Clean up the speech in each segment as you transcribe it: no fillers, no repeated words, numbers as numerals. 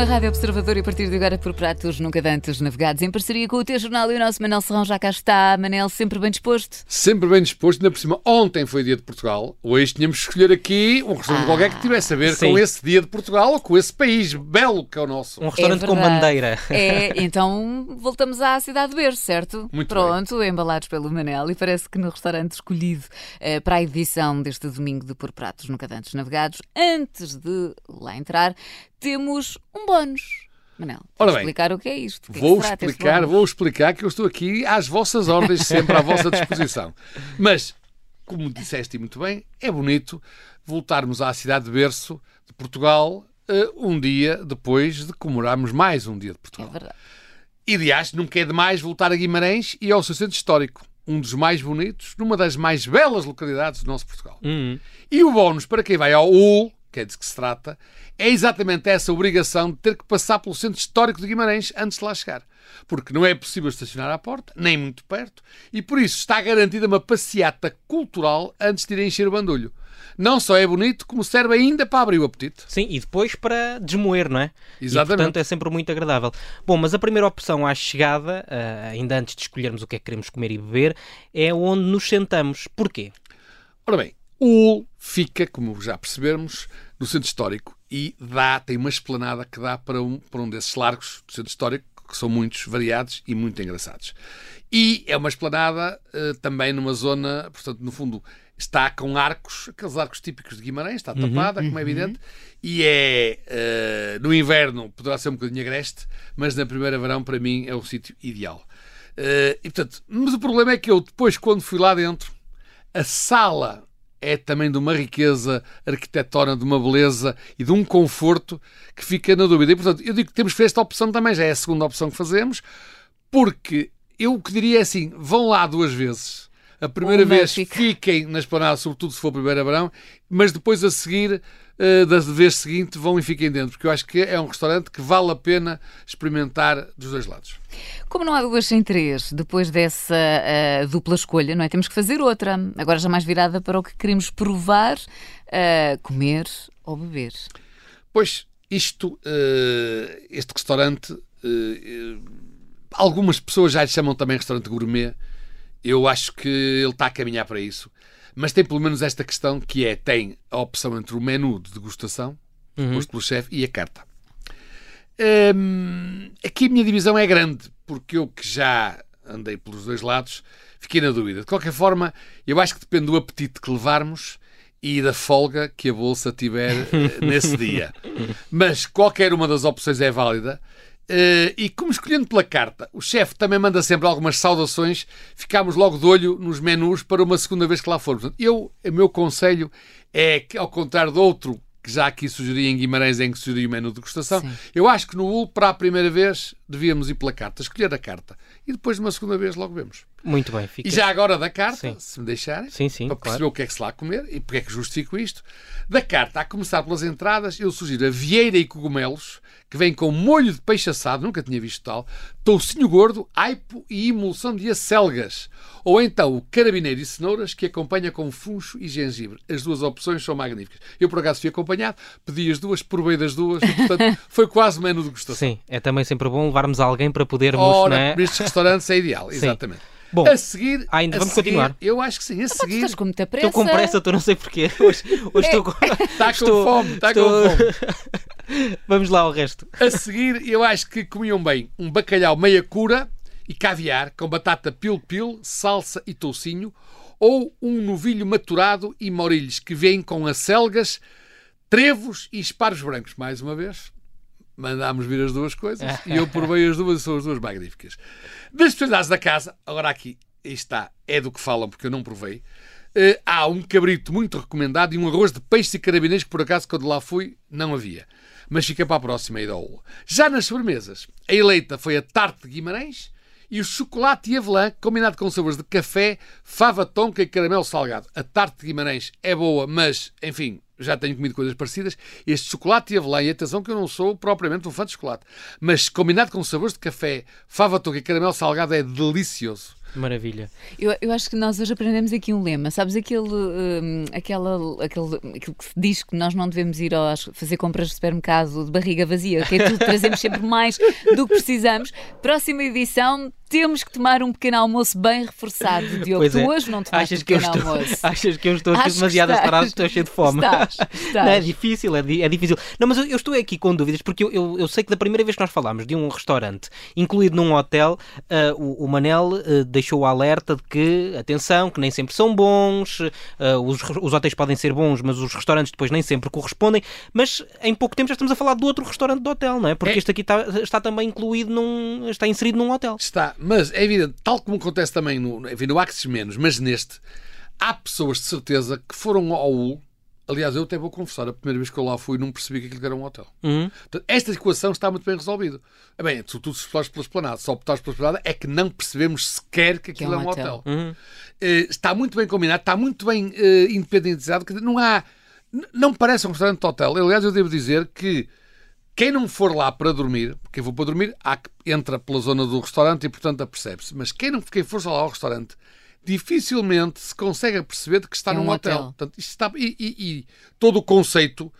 a Rádio Observador e a partir de agora por Pratos Nunca Dantes Navegados, em parceria com o teu jornal e o nosso Manel Serrão. Já cá está, Manel, sempre bem disposto? Sempre bem disposto, ainda por cima ontem foi dia de Portugal, hoje tínhamos que escolher aqui um restaurante qualquer que tivesse a ver com esse dia de Portugal, com esse país belo que é o nosso. Um restaurante com bandeira. É, então voltamos à Cidade do Berço, certo? Muito pronto, bem. Embalados pelo Manel, e parece que no restaurante escolhido para a edição deste domingo de Por Pratos Nunca Dantes Navegados, antes de lá entrar, temos um bónus. Manel, ora bem, explicar o que é isto. Vou explicar que eu estou aqui às vossas ordens, sempre à vossa disposição. Mas, como disseste muito bem, é bonito voltarmos à Cidade de Berço de Portugal um dia depois de comemorarmos mais um dia de Portugal. É verdade. E, aliás, nunca é demais voltar a Guimarães e ao seu centro histórico, um dos mais bonitos, numa das mais belas localidades do nosso Portugal. E o bónus para quem vai ao Hool, que é disso que se trata, é exatamente essa obrigação de ter que passar pelo centro histórico de Guimarães antes de lá chegar. Porque não é possível estacionar à porta, nem muito perto, e por isso está garantida uma passeata cultural antes de ir encher o bandulho. Não só é bonito, como serve ainda para abrir o apetite. Sim, e depois para desmoer, não é? Exatamente. E, portanto, é sempre muito agradável. Bom, mas a primeira opção à chegada, ainda antes de escolhermos o que é que queremos comer e beber, é onde nos sentamos. Porquê? Ora bem, o fica, como já percebermos, no centro histórico e tem uma esplanada que dá para um desses largos do centro histórico, que são muitos, variados e muito engraçados. E é uma esplanada também numa zona, portanto, no fundo, está com arcos, aqueles arcos típicos de Guimarães, está tapada, como é evidente, e é, no inverno, poderá ser um bocadinho agreste, mas na primavera-verão, para mim, é o sítio ideal. E, portanto, mas o problema é que eu, depois, quando fui lá dentro, a sala é também de uma riqueza arquitetónica, de uma beleza e de um conforto que fica na dúvida. E, portanto, eu digo que temos que fazer esta opção também, já é a segunda opção que fazemos, porque eu o que diria é assim, vão lá duas vezes. A primeira vez fiquem na esplanada, sobretudo se for primavera-verão, mas depois a seguir, da vez seguinte, vão e fiquem dentro, porque eu acho que é um restaurante que vale a pena experimentar dos dois lados. Como não há duas sem três, depois dessa dupla escolha, não é? Temos que fazer outra, agora já mais virada para o que queremos provar, comer ou beber. Pois, este restaurante, algumas pessoas já lhe chamam também restaurante gourmet. Eu acho que ele está a caminhar para isso. Mas tem pelo menos esta questão, que é, tem a opção entre o menu de degustação, proposto pelo chefe, e a carta. Aqui a minha divisão é grande, porque eu que já andei pelos dois lados, fiquei na dúvida. De qualquer forma, eu acho que depende do apetite que levarmos e da folga que a bolsa tiver nesse dia. Mas qualquer uma das opções é válida. E como escolhendo pela carta, o chefe também manda sempre algumas saudações, ficámos logo de olho nos menus para uma segunda vez que lá formos. Portanto, o meu conselho é que, ao contrário de outro que já aqui sugeri em Guimarães, em que sugeri o menu de degustação, eu acho que no Hool, para a primeira vez, devíamos ir pela carta, escolher a carta. E depois, de uma segunda vez, logo vemos. Muito bem, fica. E já agora da carta, se me deixarem, para perceber o que é que se lá comer e porque é que justifico isto. Da carta, a começar pelas entradas, eu sugiro a vieira e cogumelos, que vem com molho de peixe assado, nunca tinha visto tal, toucinho gordo, aipo e emulsão de acelgas. Ou então o carabineiro e cenouras, que acompanha com funcho e gengibre. As duas opções são magníficas. Eu, por acaso, fui acompanhado, pedi as duas, provei das duas, e, portanto, foi quase o menu de degustação. Sim, é também sempre bom levarmos alguém para podermos... Ora, nestes restaurantes é ideal, exatamente. Bom, a seguir... ainda vamos continuar? Eu acho que sim, a seguir... Estás com muita pressa. Estou com pressa, não sei porquê. Hoje estou com... Está com fome. Vamos lá ao resto. A seguir, eu acho que comiam bem um bacalhau meia cura e caviar com batata pil-pil, salsa e toucinho, ou um novilho maturado e mourilhos, que vêm com acelgas, trevos e espargos brancos. Mais uma vez... mandámos vir as duas coisas e eu provei as duas e são as duas magníficas. Das especialidades da casa, agora aqui está, é do que falam porque eu não provei, há um cabrito muito recomendado e um arroz de peixe e carabineiros que por acaso quando lá fui não havia. Mas fica para a próxima aí da aula. Já nas sobremesas, a eleita foi a tarte de Guimarães e o chocolate e avelã combinado com sabores de café, fava tonka e caramelo salgado. A tarte de Guimarães é boa, mas, enfim... já tenho comido coisas parecidas, este chocolate e avelã, e atenção que eu não sou propriamente um fã de chocolate, mas combinado com sabores de café, fava tonka e caramelo salgado é delicioso. Maravilha. Eu acho que nós hoje aprendemos aqui um lema, sabes, aquilo que se diz que nós não devemos ir fazer compras de supermercado de barriga vazia, que é tudo, trazemos sempre mais do que precisamos. Próxima edição, temos que tomar um pequeno almoço bem reforçado, Diogo. Tu hoje não tomaste pequeno almoço. Achas que eu estou demasiado acelerado, estou cheio de fome. Estás. Não, é difícil. Não, mas eu estou aqui com dúvidas, porque eu sei que da primeira vez que nós falámos de um restaurante incluído num hotel, o Manel deixou o alerta de que, atenção, que nem sempre são bons, os hotéis podem ser bons, mas os restaurantes depois nem sempre correspondem, mas em pouco tempo já estamos a falar do outro restaurante do hotel, não é? Porque este aqui está também incluído, está inserido num hotel. Está. Mas é evidente, tal como acontece também no Axis Menos, mas neste, há pessoas de certeza que foram ao Hool. Aliás, eu até vou confessar, a primeira vez que eu lá fui não percebi que aquilo era um hotel. Portanto, esta equação está muito bem resolvida. Bem, sobretudo se optares pela esplanada. Se optares pela esplanada é que não percebemos sequer que aquilo é um hotel. Está muito bem combinado, está muito bem independentizado. Não parece um restaurante de hotel. Aliás, eu devo dizer que quem não for lá para dormir, quem for para dormir, entra pela zona do restaurante e, portanto, apercebe-se. Mas quem for só lá ao restaurante, dificilmente se consegue aperceber de que está num hotel. Portanto, isto está, e todo o conceito,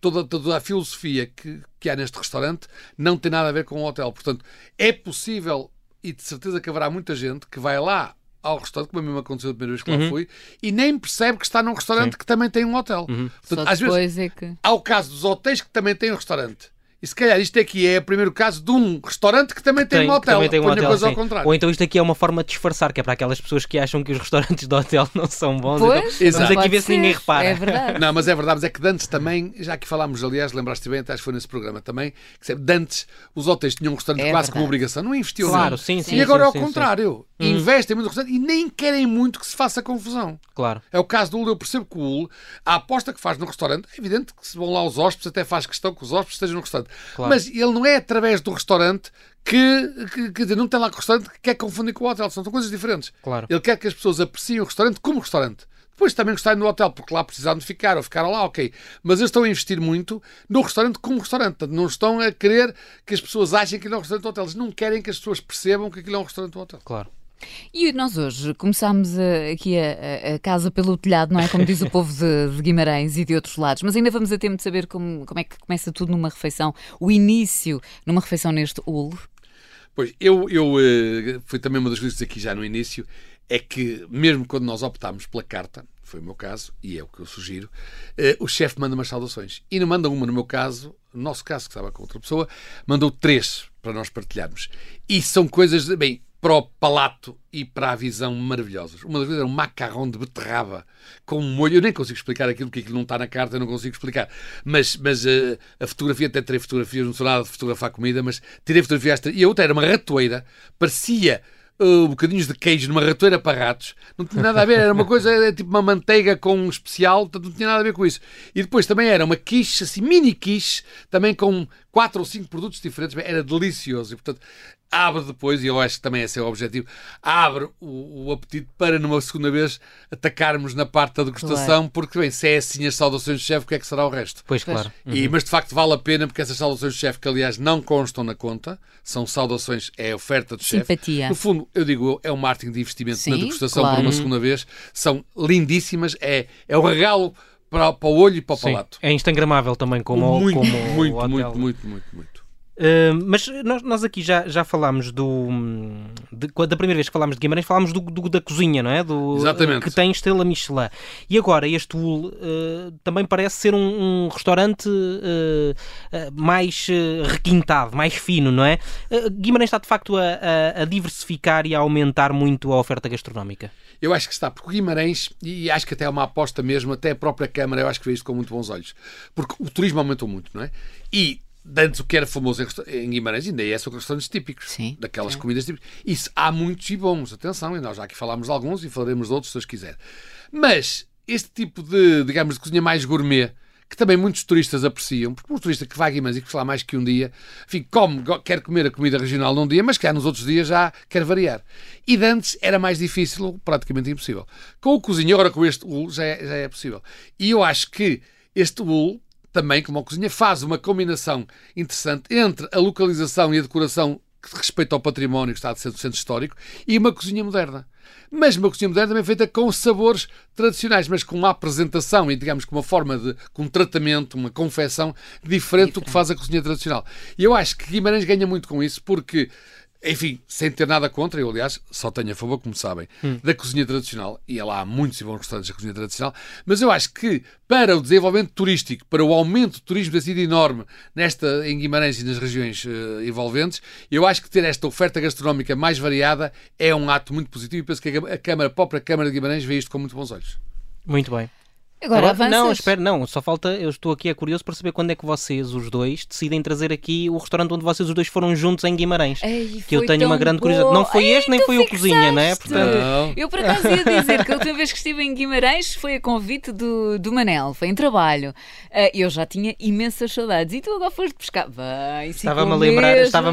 toda a filosofia que há neste restaurante não tem nada a ver com um hotel. Portanto, é possível, e de certeza que haverá muita gente que vai lá ao restaurante, como a mesma aconteceu a primeira vez que lá fui, e nem percebe que está num restaurante que também tem um hotel. Portanto, às vezes, há o caso dos hotéis que também têm um restaurante. E se calhar isto aqui é o primeiro caso de um restaurante que também tem um hotel. Ou então isto aqui é uma forma de disfarçar, que é para aquelas pessoas que acham que os restaurantes do hotel não são bons. Mas aqui vê se ninguém repara. É verdade. Não, mas é verdade. Mas é que Dantes também, já que falámos, aliás, lembraste bem, acho que foi nesse programa também, que Dantes, os hotéis tinham um restaurante quase como obrigação. Não investiam nada. E agora é ao contrário. Investem muito no restaurante e nem querem muito que se faça confusão. Claro. É o caso do Hool. Eu percebo que o Hool, a aposta que faz no restaurante, é evidente que se vão lá os hóspedes, até faz questão que os hóspedes estejam no restaurante. Claro. Mas ele não é através do restaurante que não tem lá o restaurante que quer confundir com o hotel. São coisas diferentes. Claro. Ele quer que as pessoas apreciem o restaurante como restaurante. Depois também gostarem do hotel, porque lá precisaram de ficar ou ficaram lá, ok. Mas eles estão a investir muito no restaurante como restaurante. Portanto, não estão a querer que as pessoas achem que aquilo é um restaurante do hotel. Eles não querem que as pessoas percebam que aquilo é um restaurante do hotel. Claro. E nós hoje começámos aqui a casa pelo telhado, não é? Como diz o povo de Guimarães e de outros lados, mas ainda vamos a tempo de saber como é que começa tudo numa refeição, o início numa refeição neste Hool. Pois, foi também uma das coisas aqui já no início, é que mesmo quando nós optámos pela carta, foi o meu caso, e é o que eu sugiro, o chefe manda umas saudações. E não manda uma, no meu caso, no nosso caso, que estava com outra pessoa, mandou 3 para nós partilharmos. E são coisas, bem, para o palato e para a visão maravilhosas. Uma das vezes era um macarrão de beterraba com um molho. Eu nem consigo explicar aquilo, porque aquilo não está na carta, eu não consigo explicar. Mas a fotografia, até tirei fotografias, não sou nada de fotografar comida, mas tirei fotografias. E a outra era uma ratoeira, parecia bocadinhos de queijo numa ratoeira para ratos. Não tinha nada a ver, era uma coisa, era tipo uma manteiga com um especial, não tinha nada a ver com isso. E depois também era uma quiche, assim, mini quiche, também com 4 ou 5 produtos diferentes. Era delicioso e, portanto, abre depois, e eu acho que também esse é o objetivo, abre o apetite para, numa segunda vez, atacarmos na parte da degustação, claro. Porque, bem, se é assim as saudações do chefe, o que é que será o resto? Pois, claro. Mas, de facto, vale a pena, porque essas saudações do chefe, que, aliás, não constam na conta, são saudações, é oferta do chefe. No fundo, eu digo, é um marketing de investimento. Sim, na degustação, claro. Por uma segunda vez, são lindíssimas, é o regalo para o olho e para o palato. É instagramável também, muito. Mas nós aqui já falámos da primeira vez que falámos de Guimarães, falámos da cozinha, não é? Exatamente. Que tem estrela Michelin. E agora este Hool também parece ser um restaurante mais requintado, mais fino, não é? Guimarães está de facto a diversificar e a aumentar muito a oferta gastronómica. Eu acho que está, porque Guimarães, e acho que até é uma aposta mesmo, até a própria Câmara, eu acho que vê isto com muito bons olhos, porque o turismo aumentou muito, não é? E Dantes, o que era famoso em Guimarães, ainda é sobre restaurantes típicos, sim, daquelas comidas típicas. Isso há muitos e bons, atenção, e nós já aqui falámos de alguns e falaremos de outros, se Deus quiser. Mas este tipo de, digamos, de cozinha mais gourmet, que também muitos turistas apreciam, porque um turista que vai a Guimarães e que lá mais que um dia, enfim, quer comer a comida regional num dia, mas que nos outros dias já quer variar. E Dantes era mais difícil, praticamente impossível. Com o cozinho, agora com este Hool, já é possível. E eu acho que este Hool, também, como a cozinha, faz uma combinação interessante entre a localização e a decoração que respeita ao património que está a ser do centro histórico, e uma cozinha moderna. Mas uma cozinha moderna também feita com sabores tradicionais, mas com uma apresentação e, digamos, com uma forma de, com um tratamento, uma confecção diferente do que faz a cozinha tradicional. E eu acho que Guimarães ganha muito com isso, porque, enfim, sem ter nada contra, eu, aliás, só tenho a favor, como sabem, da cozinha tradicional, e lá há muitos e bons restaurantes da cozinha tradicional, mas eu acho que para o desenvolvimento turístico, para o aumento do turismo da cidade enorme em Guimarães e nas regiões envolventes, eu acho que ter esta oferta gastronómica mais variada é um ato muito positivo, e penso que a própria Câmara de Guimarães vê isto com muito bons olhos. Muito bem. Agora avanças? Não, espera, não, só falta, eu estou aqui é curioso para saber quando é que vocês, os dois, decidem trazer aqui o restaurante onde vocês os dois foram juntos em Guimarães. Ei, que eu tenho uma grande curiosidade. Não foi este, nem foi o Cozinha, não é? Portanto... Não. Eu por acaso ia dizer que a última vez que estive em Guimarães foi a convite do Manel, foi em trabalho. Eu já tinha imensas saudades e tu agora foste pescar. Bem, estava-me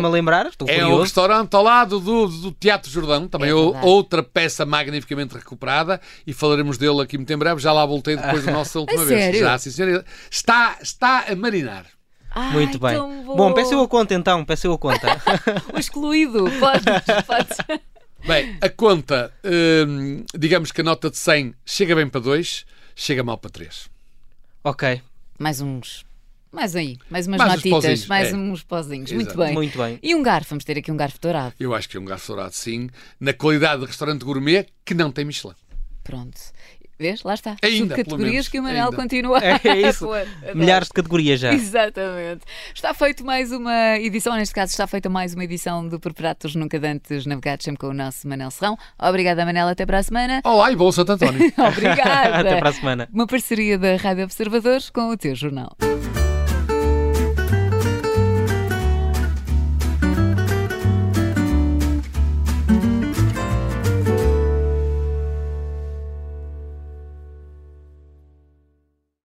a lembrar, estou curioso. É um restaurante ao lado do Teatro Jordão, também é outra peça magnificamente recuperada, e falaremos dele aqui muito em breve, já lá voltei depois da nossa última vez. Já, sim, senhora. Está a marinar. Ai, muito bem. Bom, peço eu a conta então, O excluído, podes. Bem, a conta, digamos que a nota de 100 chega bem para 2, chega mal para 3. Ok. Mais umas matitas, uns pozinhos. Exato. Muito bem. E um garfo, vamos ter aqui um garfo dourado. Eu acho que é um garfo dourado, sim, na qualidade de restaurante gourmet que não tem Michelin. Pronto. Vês? Lá está. Ainda, categorias que o Manel ainda continua a pôr. Milhares de categorias já. Exatamente. Está feita mais uma edição, neste caso está feita mais uma edição do Pratos Nunca Dantes Navegados, sempre com o nosso Manel Serrão. Obrigada, Manel, até para a semana. Olá e bom Santo António. Obrigada. Até para a semana. Uma parceria da Rádio Observador com o teu jornal.